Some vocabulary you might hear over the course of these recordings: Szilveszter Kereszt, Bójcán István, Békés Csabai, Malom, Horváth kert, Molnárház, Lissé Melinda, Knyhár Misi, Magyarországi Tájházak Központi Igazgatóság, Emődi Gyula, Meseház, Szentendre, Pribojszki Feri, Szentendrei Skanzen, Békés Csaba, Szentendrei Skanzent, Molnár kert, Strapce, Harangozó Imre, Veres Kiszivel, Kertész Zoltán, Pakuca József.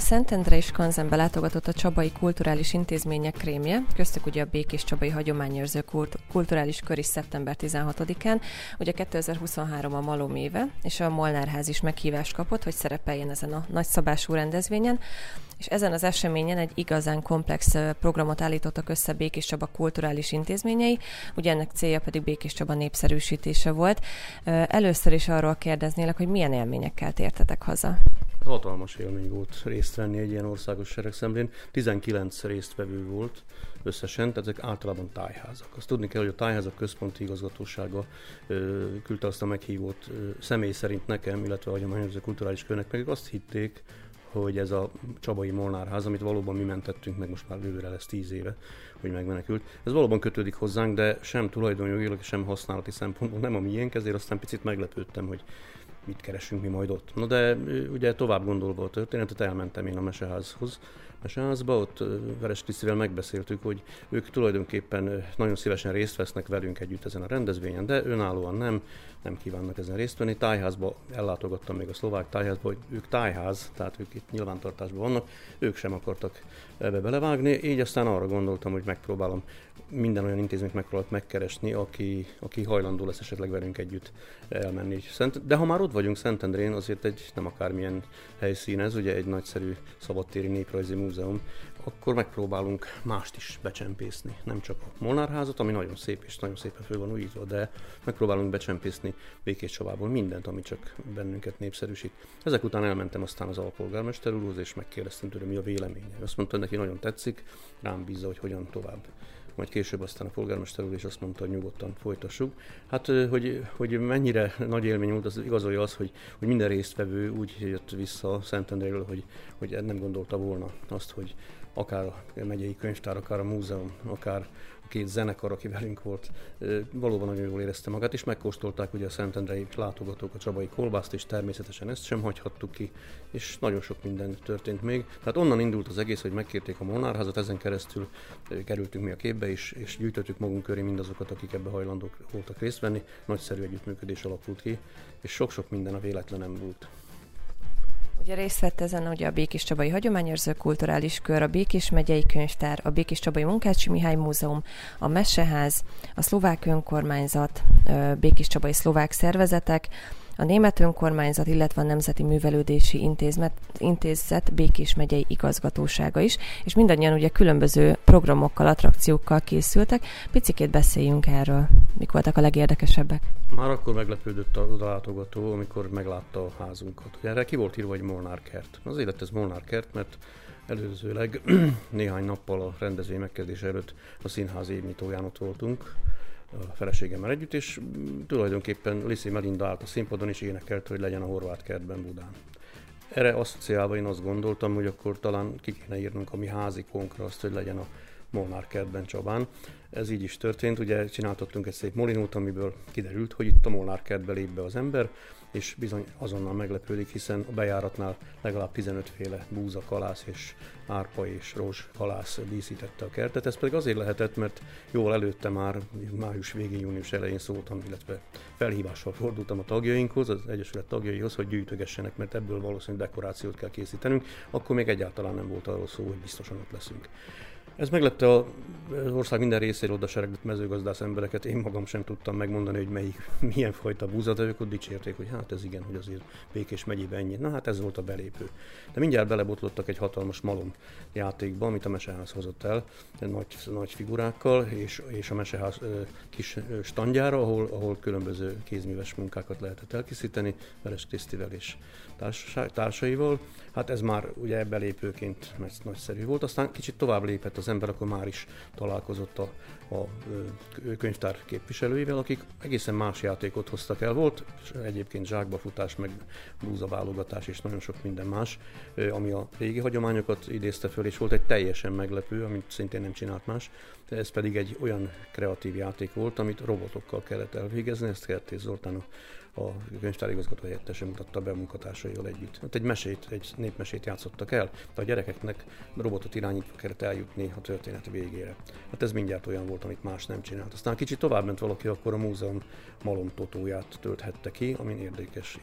Szentendrei Skanzentbe látogatott a csabai kulturális intézmények krémje, köztük ugye a Békés Csabai Hagyományőrző Kulturális Kör is szeptember 16-án, ugye 2023 a Malom éve, és a Molnárház is meghívást kapott, hogy szerepeljen ezen a nagyszabású rendezvényen, és ezen az eseményen egy igazán komplex programot állítottak össze Békés Csaba kulturális intézményei, ugye ennek célja pedig Békés Csaba népszerűsítése volt. Először is arról kérdeznélek, hogy milyen élményekkel tértetek haza? Hatalmas élmény volt részt venni egy ilyen országos seregszemlén. 19 résztvevő volt összesen, tehát ezek általában tájházak. Azt tudni kell, hogy a tájházak központi igazgatósága küldte azt a meghívót személy szerint nekem, illetve a hagyományőrző kulturális körnek, meg azt hitték, hogy ez a csabai Molnárház, amit valóban mi mentettünk meg, most már bővőre lesz 10 éve, hogy megmenekült. Ez valóban kötődik hozzánk, de sem tulajdonjogilag, sem használati szempontból nem a miénk, ezért aztán picit meglepődtem, hogy mit keresünk mi majd ott. Na de ugye tovább gondolva a történetet, elmentem én a Meseházba, ott Veres Kiszivel megbeszéltük, hogy ők tulajdonképpen nagyon szívesen részt vesznek velünk együtt ezen a rendezvényen, de önállóan nem kívánnak ezen részt venni. Tájházba ellátogattam még a szlovák tájházba, hogy ők tájház, tehát ők itt nyilvántartásban vannak, ők sem akartak ebbe belevágni, így aztán arra gondoltam, hogy megpróbálom minden olyan intézményt megkeresni, aki hajlandó lesz esetleg velünk együtt elmenni. De ha már ott vagyunk Szentendrén, azért egy nem akármilyen helyszín ez, ugye egy nagyszerű szabadtéri néprajzi múzeum, akkor megpróbálunk mást is becsempészni. Nem csak a Molnárházat, ami nagyon szép és nagyon szépen föl van újítva, de megpróbálunk becsempészni Békés Csabából mindent, ami csak bennünket népszerűsít. Ezek után elmentem aztán az alpolgármester úrhoz, és megkérdeztem tőle, mi a véleménye. Azt mondta, neki nagyon tetszik, rám bízza, hogy hogyan tovább. Majd később aztán a polgármester úr is azt mondta, hogy nyugodtan folytassuk. Hát, hogy mennyire nagy élmény volt, az igazolja az, hogy minden résztvevő úgy jött vissza Szentendréről, hogy nem gondolta volna azt, hogy akár a megyei könyvtár, akár a múzeum, akár a két zenekar, aki velünk volt, valóban nagyon jól érezte magát, és megkóstolták ugye a szentendrei látogatók a csabai kolbászt, és természetesen ezt sem hagyhattuk ki, és nagyon sok minden történt még. Tehát onnan indult az egész, hogy megkérték a Molnárházat, ezen keresztül kerültünk mi a képbe, és gyűjtöttük magunk köré mindazokat, akik ebbe hajlandók voltak részt venni. Nagyszerű együttműködés alakult ki, és sok-sok minden a véletlenem volt. Ugye részt vett ezen ugye a Békés Csabai Hagyományőrző Kulturális Kör, a Békés Megyei Könyvtár, a Békés Csabai Munkácsi Mihály Múzeum, a Meseház, a Szlovák Önkormányzat, Békés Csabai Szlovák Szervezetek, a Német Önkormányzat, illetve a Nemzeti Művelődési Intézet Békés Megyei Igazgatósága is, és mindannyian ugye különböző programokkal, attrakciókkal készültek. Picikét beszéljünk erről. Mik voltak a legérdekesebbek? Már akkor meglepődött a látogató, amikor meglátta a házunkat. Ugye erre ki volt írva, hogy Molnár kert. Az élet ez Molnár kert, mert előzőleg néhány nappal a rendezvény megkezdése előtt a színház évnyitóján ott voltunk, a feleségemmel együtt, és tulajdonképpen Lissé Melinda állt a színpadon, és énekelt, hogy legyen a Horváth kertben Budán. Erre asszociálva én azt gondoltam, hogy akkor talán ki kéne írnunk a mi házikónkra azt, hogy legyen a Molnár kertben Csabán. Ez így is történt, ugye csináltattunk egy szép molinót, amiből kiderült, hogy itt a Molnár kertbe lép be az ember, és bizony azonnal meglepődik, hiszen a bejáratnál legalább 15 féle búza, kalász és árpa és rózs kalász díszítette a kertet. Ez pedig azért lehetett, mert jól előtte már május végén, június elején szóltam, illetve felhívással fordultam a tagjainkhoz, az Egyesület tagjaihoz, hogy gyűjtögessenek, mert ebből valószínűleg dekorációt kell készítenünk. Akkor még egyáltalán nem volt arról szó, hogy biztosan ott leszünk. Ez meglepte az ország minden részéről odaseregült mezőgazdász embereket, én magam sem tudtam megmondani, hogy milyen fajta búza, de ők ott dicsérték, hogy hát ez igen, hogy azért Békés megyében ennyi. Na hát ez volt a belépő. De mindjárt belebotlottak egy hatalmas malom játékba, amit a Meseház hozott el, nagy figurákkal, és a Meseház kis standjára, ahol különböző kézműves munkákat lehetett elkészíteni, Veres Kiszivel és társaival. Hát ez már ugye belépőként nagyszerű volt, aztán kicsit tovább lépett az ember, akkor már is találkozott a könyvtár képviselőivel, akik egészen más játékot hoztak el. Volt egyébként zsákbafutás, meg búzaválogatás és nagyon sok minden más, ami a régi hagyományokat idézte föl, és volt egy teljesen meglepő, amit szintén nem csinált más. Ez pedig egy olyan kreatív játék volt, amit robotokkal kellett elvégezni, ezt Kertész Zoltán a könyvtárigazgató helyettese mutatta be a munkatársaival együtt. Hát egy népmesét játszottak el, de a gyerekeknek robotot irányítva kellett eljutni a történet végére. Hát ez mindjárt olyan volt, amit más nem csinált. Aztán kicsit tovább ment valaki, akkor a múzeum malomtotóját tölthette ki, amin érdekes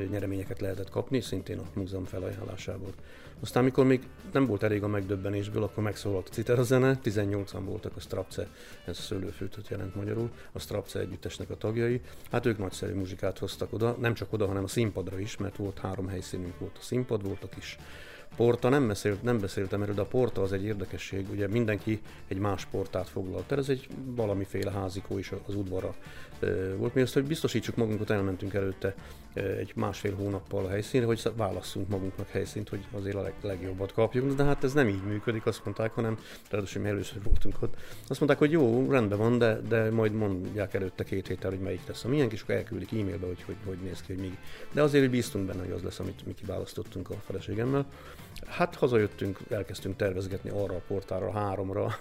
nyereményeket lehetett kapni, szintén a múzeum felajánlásából. Aztán, amikor még nem volt elég a megdöbbenésből, akkor megszólalt a citerazene, 18-an voltak a Strapce, ez szőlőfőtöt jelent magyarul, a Strapce együttesnek a tagjai. Hát ők nagyszerű muzsikát hoztak oda, nem csak oda, hanem a színpadra is, mert volt három helyszínünk, volt a színpad, volt a kis porta, nem beszéltem erről, de a porta az egy érdekesség, ugye mindenki egy más portát foglalt el, ez egy valamiféle házikó is az udvara volt. Mi azt, hogy biztosítsuk magunkat, elmentünk előtte egy másfél hónappal a helyszínre, hogy válasszunk magunknak helyszínt, hogy azért a legjobbat kapjunk, de hát ez nem így működik, azt mondták, hanem ráadásul mi először voltunk ott. Azt mondták, hogy jó, rendben van, de majd mondják előtte 2 héttel, hogy melyik lesz a milyen, és akkor elküldik e-mailbe, hogy néz ki, hogy még. De azért, hogy bíztunk benne, hogy az lesz, amit mi kiválasztottunk a feleségemmel. Hát hazajöttünk, elkezdtünk tervezgetni arra a portára, 3-ra,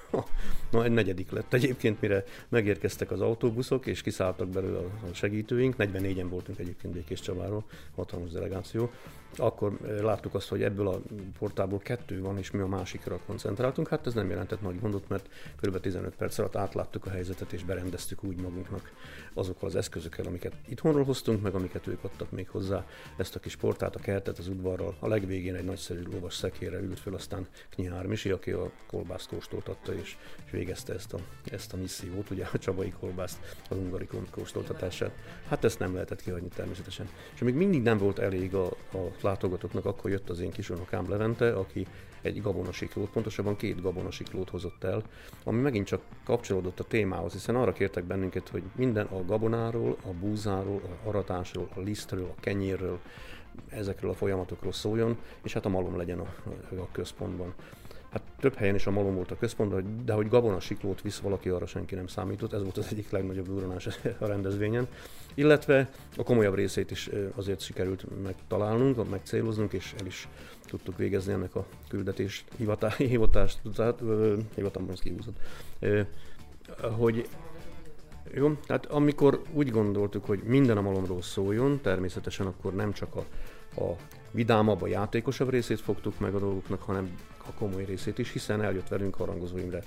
na egy 4. lett egyébként, mire megérkeztek az autóbuszok, és kiszálltak belőle a segítőink, 44-en voltunk egyébként Békés Csabáról, hatalmas delegáció, akkor láttuk azt, hogy ebből a portából 2 van, és mi a másikra koncentráltunk, hát ez nem jelentett nagy gondot, mert kb. 15 perc alatt átláttuk a helyzetet, és berendeztük úgy magunknak azokkal az eszközökkel, amiket itthonról hoztunk, meg amiket ők adtak még hozzá, ezt a kis portát, a kertet az udvarral, a legvégén egy nagyszerű lovas szekérre ült föl, aztán Knyhár Misi, aki a kolbászt kóstoltatta, és végezte ezt a missziót, ugye a csabai kolbászt, az ungari kóstoltatását. Hát ezt nem lehetett kihagyni természetesen. És még mindig nem volt elég a látogatóknak, akkor jött az én kisunokám Levente, aki egy gabonasiklót, pontosabban 2 gabonasiklót hozott el, ami megint csak kapcsolódott a témához, hiszen arra kértek bennünket, hogy minden a gabonáról, a búzáról, a aratásról, a lisztről, a kenyérről, ezekről a folyamatokról szóljon, és hát a malom legyen a központban. Hát több helyen is a malom volt a központban, de hogy gabonasiklót visz valaki, arra senki nem számított, ez volt az egyik legnagyobb durranás a rendezvényen. Illetve a komolyabb részét is azért sikerült megtalálnunk, megcéloznunk, és el is tudtuk végezni ennek a küldetés hivatást, hogy jó, hát amikor úgy gondoltuk, hogy minden a malomról szóljon, természetesen akkor nem csak a vidámabb, a játékosabb részét fogtuk meg a dolgoknak, hanem a komoly részét is, hiszen eljött velünk Harangozó Imre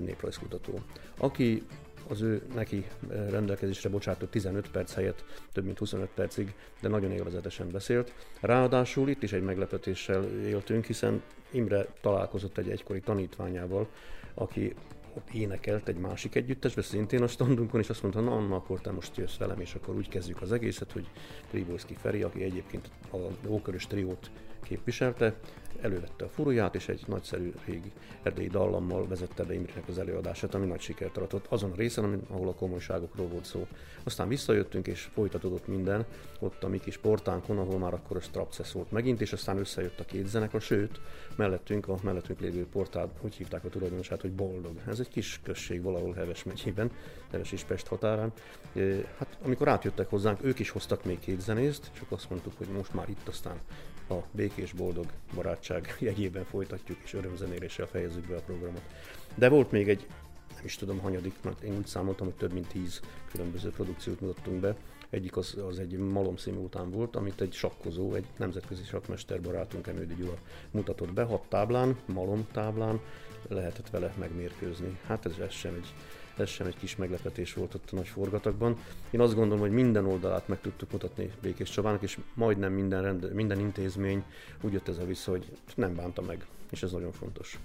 néprajzkutató, aki az ő neki rendelkezésre bocsátott 15 perc helyett több mint 25 percig, de nagyon élvezetesen beszélt. Ráadásul itt is egy meglepetéssel éltünk, hiszen Imre találkozott egy egykori tanítványával, aki ott énekelt egy másik együttesbe, szintén a standunkon, és azt mondta, na Anna, akkor te most jössz velem, és akkor úgy kezdjük az egészet, hogy Pribojszki Feri, aki egyébként a ókörös triót képviselte, elővette a furulját, és egy nagyszerű régi erdélyi dallammal vezette be Imrének az előadását, ami nagy sikert aratott azon a részen, ahol a komolyságokról volt szó. Aztán visszajöttünk, és folytatódott minden ott a mi kis portánkon, ahol már akkor a Strapce szólt megint, és aztán összejött a 2 zenekar, sőt, mellettünk lévő portát, úgy hívták a tulajdonosát, hogy Boldog. Ez egy kis község valahol Heves megyében, Heves és Pest határán. Hát amikor átjöttek hozzánk, ők is hoztak még 2 zenészt, és azt mondtuk, hogy most már itt aztán a békés boldog barátság jegyében folytatjuk, és örömzenéléssel fejezzük be a programot. De volt még egy, nem is tudom hanyadik, mert én úgy számoltam, hogy több mint 10 különböző produkciót mutattunk be. Egyik az egy malom szimultán volt, amit egy sakkozó, egy nemzetközi sakkmester barátunk, Emődi Gyula mutatott be, 6 táblán, malom táblán, lehetett vele megmérkőzni. Hát ez sem egy kis meglepetés volt ott a nagy forgatakban. Én azt gondolom, hogy minden oldalát meg tudtuk mutatni Békés Csabának, és majdnem minden intézmény úgy jött ezzel vissza, hogy nem bánta meg, és ez nagyon fontos.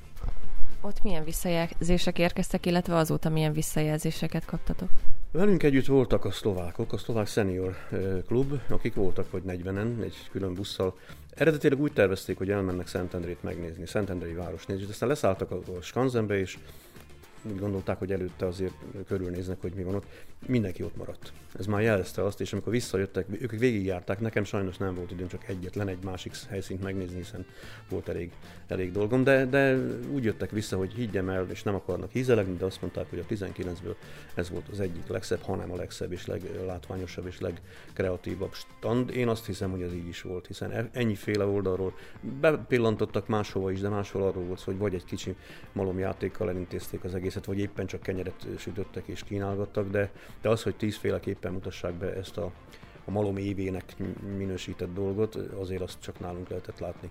Ott milyen visszajelzések érkeztek, illetve azóta milyen visszajelzéseket kaptatok? Velünk együtt voltak a szlovákok, a szlovák senior klub, akik voltak vagy 40-en egy külön busszal. Eredetileg úgy tervezték, hogy elmennek Szentendrét megnézni, Szentendrei városnézést, aztán leszálltak a Skanzenbe, és úgy gondolták, hogy előtte azért körülnéznek, hogy mi van ott. Mindenki ott maradt. Ez már jelezte azt, és amikor visszajöttek, ők végigjárták, nekem sajnos nem volt időm csak egy másik helyszínt megnézni, hiszen volt elég dolgom, de úgy jöttek vissza, hogy higgyem el, és nem akarnak hízelegni, de azt mondták, hogy a 19-ből ez volt az egyik legszebb, hanem a legszebb és leglátványosabb és legkreatívabb stand. Én azt hiszem, hogy ez így is volt, hiszen ennyiféle oldalról bepillantottak máshova is, de máshol arról volt, hogy vagy egy kicsi malomjátékkal elintézték az egész, vagy éppen csak kenyeret sütöttek és kínálgattak, de az, hogy 10-féleképpen mutassák be ezt a malom évének minősített dolgot, azért azt csak nálunk lehetett látni.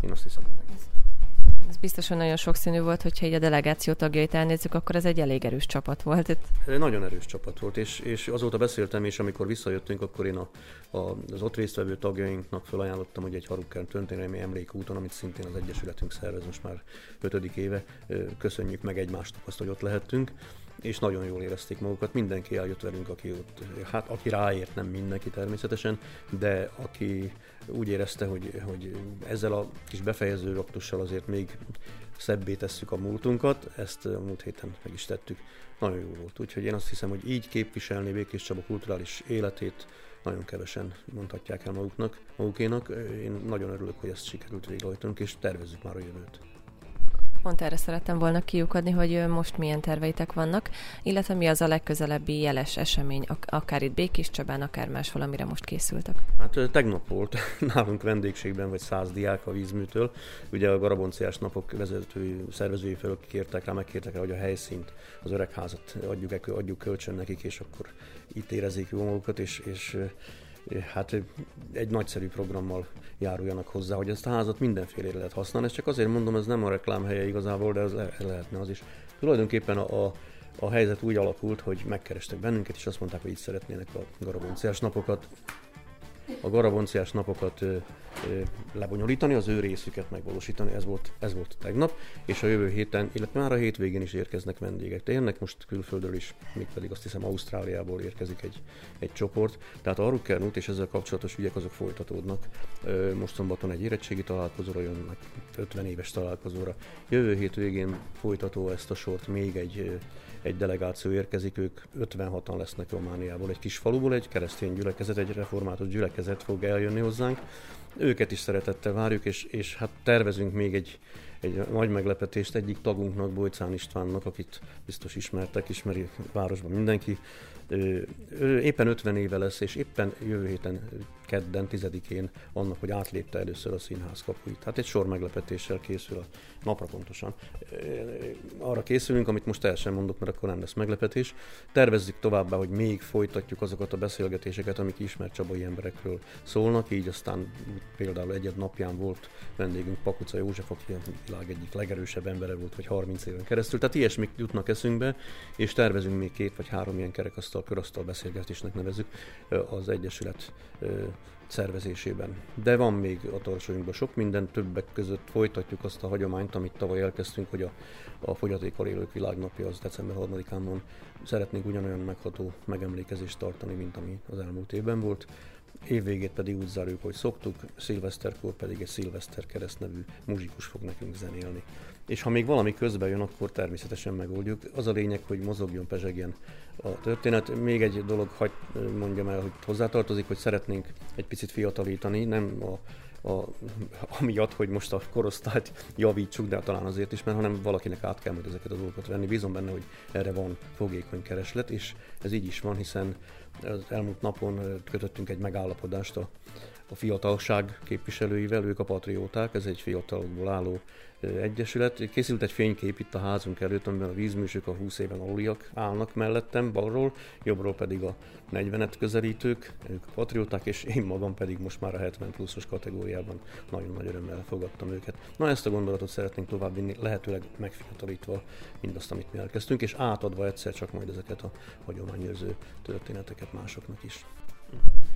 Én azt hiszem. Ez biztosan nagyon sokszínű volt, hogyha így a delegáció tagjait elnézzük, akkor ez egy elég erős csapat volt. Nagyon erős csapat volt, és azóta beszéltem, és amikor visszajöttünk, akkor én az ott résztvevő tagjainknak felajánlottam, hogy egy Harangozó történelmi emlékúton, amit szintén az Egyesületünk szervez most már 5. éve, köszönjük meg egymásnak azt, hogy ott lehettünk, és nagyon jól érezték magukat, mindenki eljött velünk, aki ott, hát aki ráért, nem mindenki természetesen, de aki úgy érezte, hogy ezzel a kis befejező aktussal azért még szebbé tesszük a múltunkat, ezt a múlt héten meg is tettük. Nagyon jó volt, úgyhogy én azt hiszem, hogy így képviselni Békés Csaba kulturális életét nagyon kevesen mondhatják el magukénak. Én nagyon örülök, hogy ezt sikerült végrehajtanunk, és tervezzük már a jövőt. Pont erre szerettem volna kiukadni, hogy most milyen terveitek vannak, illetve mi az a legközelebbi jeles esemény, akár itt Békés Csabán, akár máshol, amire most készültek. Hát tegnap volt nálunk vendégségben, vagy 100 diák a vízműtől. Ugye a garabonciás napok vezetői, szervezői felől megkértek rá, hogy a helyszínt, az öregházat adjuk kölcsön nekik, és akkor itt érezzék jól magukat, és hát egy nagyszerű programmal járuljanak hozzá, hogy ezt a házat mindenfélére lehet használni, és csak azért mondom, ez nem a reklámhelye igazából, de ez lehetne az is. Tulajdonképpen a helyzet úgy alakult, hogy megkerestek bennünket, és azt mondták, hogy így szeretnének a garabonciás napokat. A garabonciás napokat lebonyolítani, az ő részüket megvalósítani, ez volt tegnap, és a jövő héten, illetve már a hétvégén is érkeznek vendégek. Tényleg most külföldről is, mégpedig azt hiszem Ausztráliából érkezik egy csoport. Tehát a Harangozó út és ezzel kapcsolatos ügyek azok folytatódnak. Most szombaton egy érettségi találkozóra jönnek, 50 éves találkozóra. Jövő hétvégén folytató ezt a sort még egy delegáció érkezik, ők 56-an lesznek Romániából, egy kis faluból, egy keresztény gyülekezet, egy református gyülekezet fog eljönni hozzánk. Őket is szeretettel várjuk, és hát tervezünk még egy nagy meglepetést egyik tagunknak, Bójcán Istvánnak, akit biztos ismeri városban mindenki. Ő éppen 50 éve lesz, és éppen jövő héten kedden, 10-én annak, hogy átlépte először a színház kapuit. Tehát egy sor meglepetéssel készül a napra pontosan. Arra készülünk, amit most el sem mondok, mert akkor nem lesz meglepetés. Tervezzük továbbá, hogy még folytatjuk azokat a beszélgetéseket, amik ismert csabai emberekről szólnak, így aztán például egy napján volt vendégünk Pakuca József, aki a világ egyik legerősebb embere volt, vagy 30 éven keresztül. Tehát ilyesmik jutnak eszünkbe, és tervezünk még 2 vagy 3 ilyen kerekasztal, körasztal beszélgetésnek nevezzük az Egyesület szervezésében. De van még a tartsalunkban sok minden, többek között folytatjuk azt a hagyományt, amit tavaly elkezdtünk, hogy a fogyatékkal élők világnapja az december 3-án van. Szeretnénk ugyanolyan megható megemlékezést tartani, mint ami az elmúlt évben volt. Évvégét pedig úgy zárjuk, hogy szoktuk, szilveszterkor pedig egy Szilveszter Kereszt nevű muzsikus fog nekünk zenélni. És ha még valami közben jön, akkor természetesen megoldjuk. Az a lényeg, hogy mozogjon, pezsegjen a történet. Még egy dolog, hadd mondjam el, hogy hozzátartozik, hogy szeretnénk egy picit fiatalítani, nem amiatt, hogy most a korosztályt javítsuk, de talán azért is, mert hanem valakinek át kell majd ezeket a dolgokat venni. Bízom benne, hogy erre van fogékony kereslet, és ez így is van, hiszen az elmúlt napon kötöttünk egy megállapodást a fiatalság képviselőivel, ők a patrióták, ez egy fiatalokból álló egyesület. Készült egy fénykép itt a házunk előtt, amiben a vízműsök, a 20 éven aluliak állnak mellettem, balról, jobbról pedig a 40-et közelítők, ők a patrióták, és én magam pedig most már a 70 pluszos kategóriában nagyon nagy örömmel fogadtam őket. Na, ezt a gondolatot szeretnénk továbbvinni, lehetőleg megfiatalítva mindazt, amit mi elkezdtünk, és átadva egyszer csak majd ezeket a hagyományőrző történeteket másoknak is.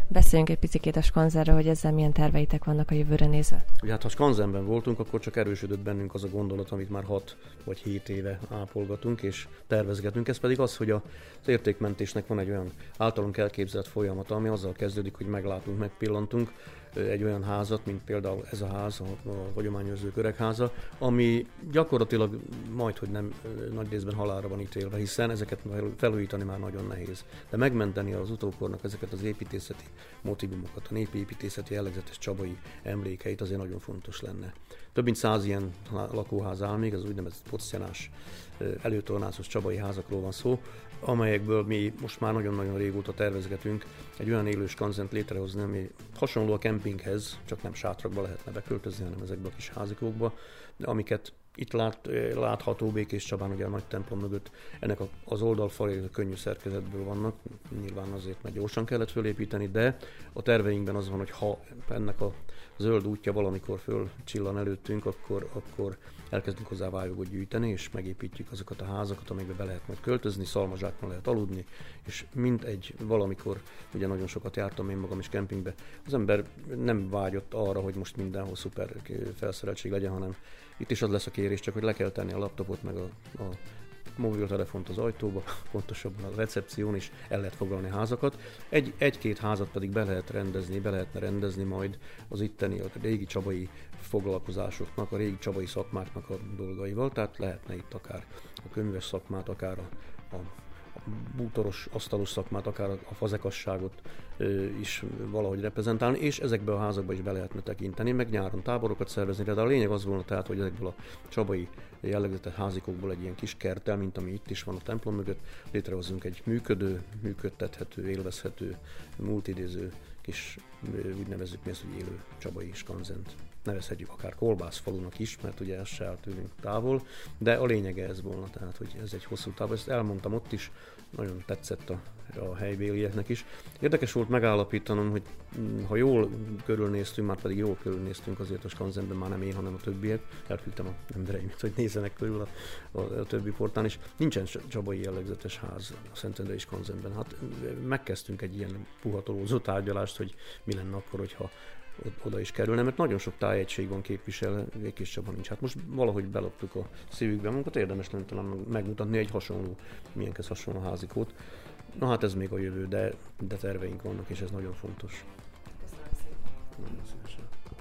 Beszéljünk egy picikét a Skanzenről, hogy ezzel milyen terveitek vannak a jövőre nézve. Ugye hát ha Skanzenben voltunk, akkor csak erősödött bennünk az a gondolat, amit már 6 vagy 7 éve ápolgatunk és tervezgetünk. Ez pedig az, hogy az értékmentésnek van egy olyan általunk elképzelt folyamata, ami azzal kezdődik, hogy meglátunk, megpillantunk egy olyan házat, mint például ez a ház, a hagyományőrzők öregháza, ami gyakorlatilag majdhogy nem nagy részben halálra van ítélve, hiszen ezeket felújítani már nagyon nehéz. De megmenteni az utókornak ezeket az építészeti motivumokat, a népi építészeti jellegzetes csabai emlékeit azért nagyon fontos lenne. Több mint 100 ilyen lakóház áll még, az úgynevezett poczjanás előtornászos csabai házakról van szó, amelyekből mi most már nagyon-nagyon régóta tervezgetünk egy olyan élő skanzent létrehozni, ami hasonló a kempinghez, csak nem sátrakba lehetne beköltözni, hanem ezekbe a kis házikókba, amiket itt látható Békés Csabán, ugye a nagy templom mögött, ennek az oldalfalai a könnyű szerkezetből vannak, nyilván azért, mert gyorsan kellett fölépíteni, de a terveinkben az van, hogy ha ennek a zöld útja valamikor fölcsillan előttünk, akkor elkezdünk hozzá vájogot gyűjteni, és megépítjük azokat a házakat, amikbe be lehet majd költözni, szalmazsákban lehet aludni, és mindegy, valamikor, ugye nagyon sokat jártam én magam is kempingbe, az ember nem vágyott arra, hogy most mindenhol szuper felszereltség legyen, hanem itt is az lesz a kérés, csak hogy le kell tenni a laptopot, meg a mobiltelefont az ajtóba, pontosabban a recepción is el lehet foglalni házakat. Egy-két házat pedig be lehetne rendezni majd az itteni, a régi csabai foglalkozásoknak, a régi csabai szakmáknak a dolgaival, tehát lehetne itt akár a könyves szakmát, akár a bútoros, asztalos szakmát, akár a fazekasságot is valahogy reprezentálni, és ezekbe a házakba is be lehetne tekinteni, meg nyáron táborokat szervezni, de a lényeg az volna tehát, hogy ezekből a csabai jellegzetes házikokból egy ilyen kis kerttel, mint ami itt is van a templom mögött, létrehozzunk egy működő, működtethető, élvezhető, múltidéző kis, úgy nevezzük mi ezt, hogy élő csabai skanzent. Nevezhetjük akár Kolbászfalunak is, mert ugye ez se áll tőlünk távol, de a lényege ez volna, tehát hogy ez egy hosszú táv, ezt elmondtam ott is, nagyon tetszett a helybélieknek is. Érdekes volt megállapítanom, hogy ha jól körülnéztünk, már pedig jól körülnéztünk, azért a skanzenben már nem én, hanem a többiek, elküldtem a embereimet, hogy nézzenek körül a többi portán, és nincsen csabai jellegzetes ház a Szentendrei Skanzenben. Hát megkezdtünk egy ilyen puhatolózó tárgyalást, hogy mi lenne akkor, hogyha oda is kerülne, mert nagyon sok tájegység van képviselve, Békés Csaba nincs. Hát most valahogy beloptuk a szívükbe magunkat, érdemes lenne talán megmutatni egy hasonló, milyenkez hasonló házikót. Na hát ez még a jövő, de terveink vannak, és ez nagyon fontos. Köszönöm szépen. Nagyon szívesen.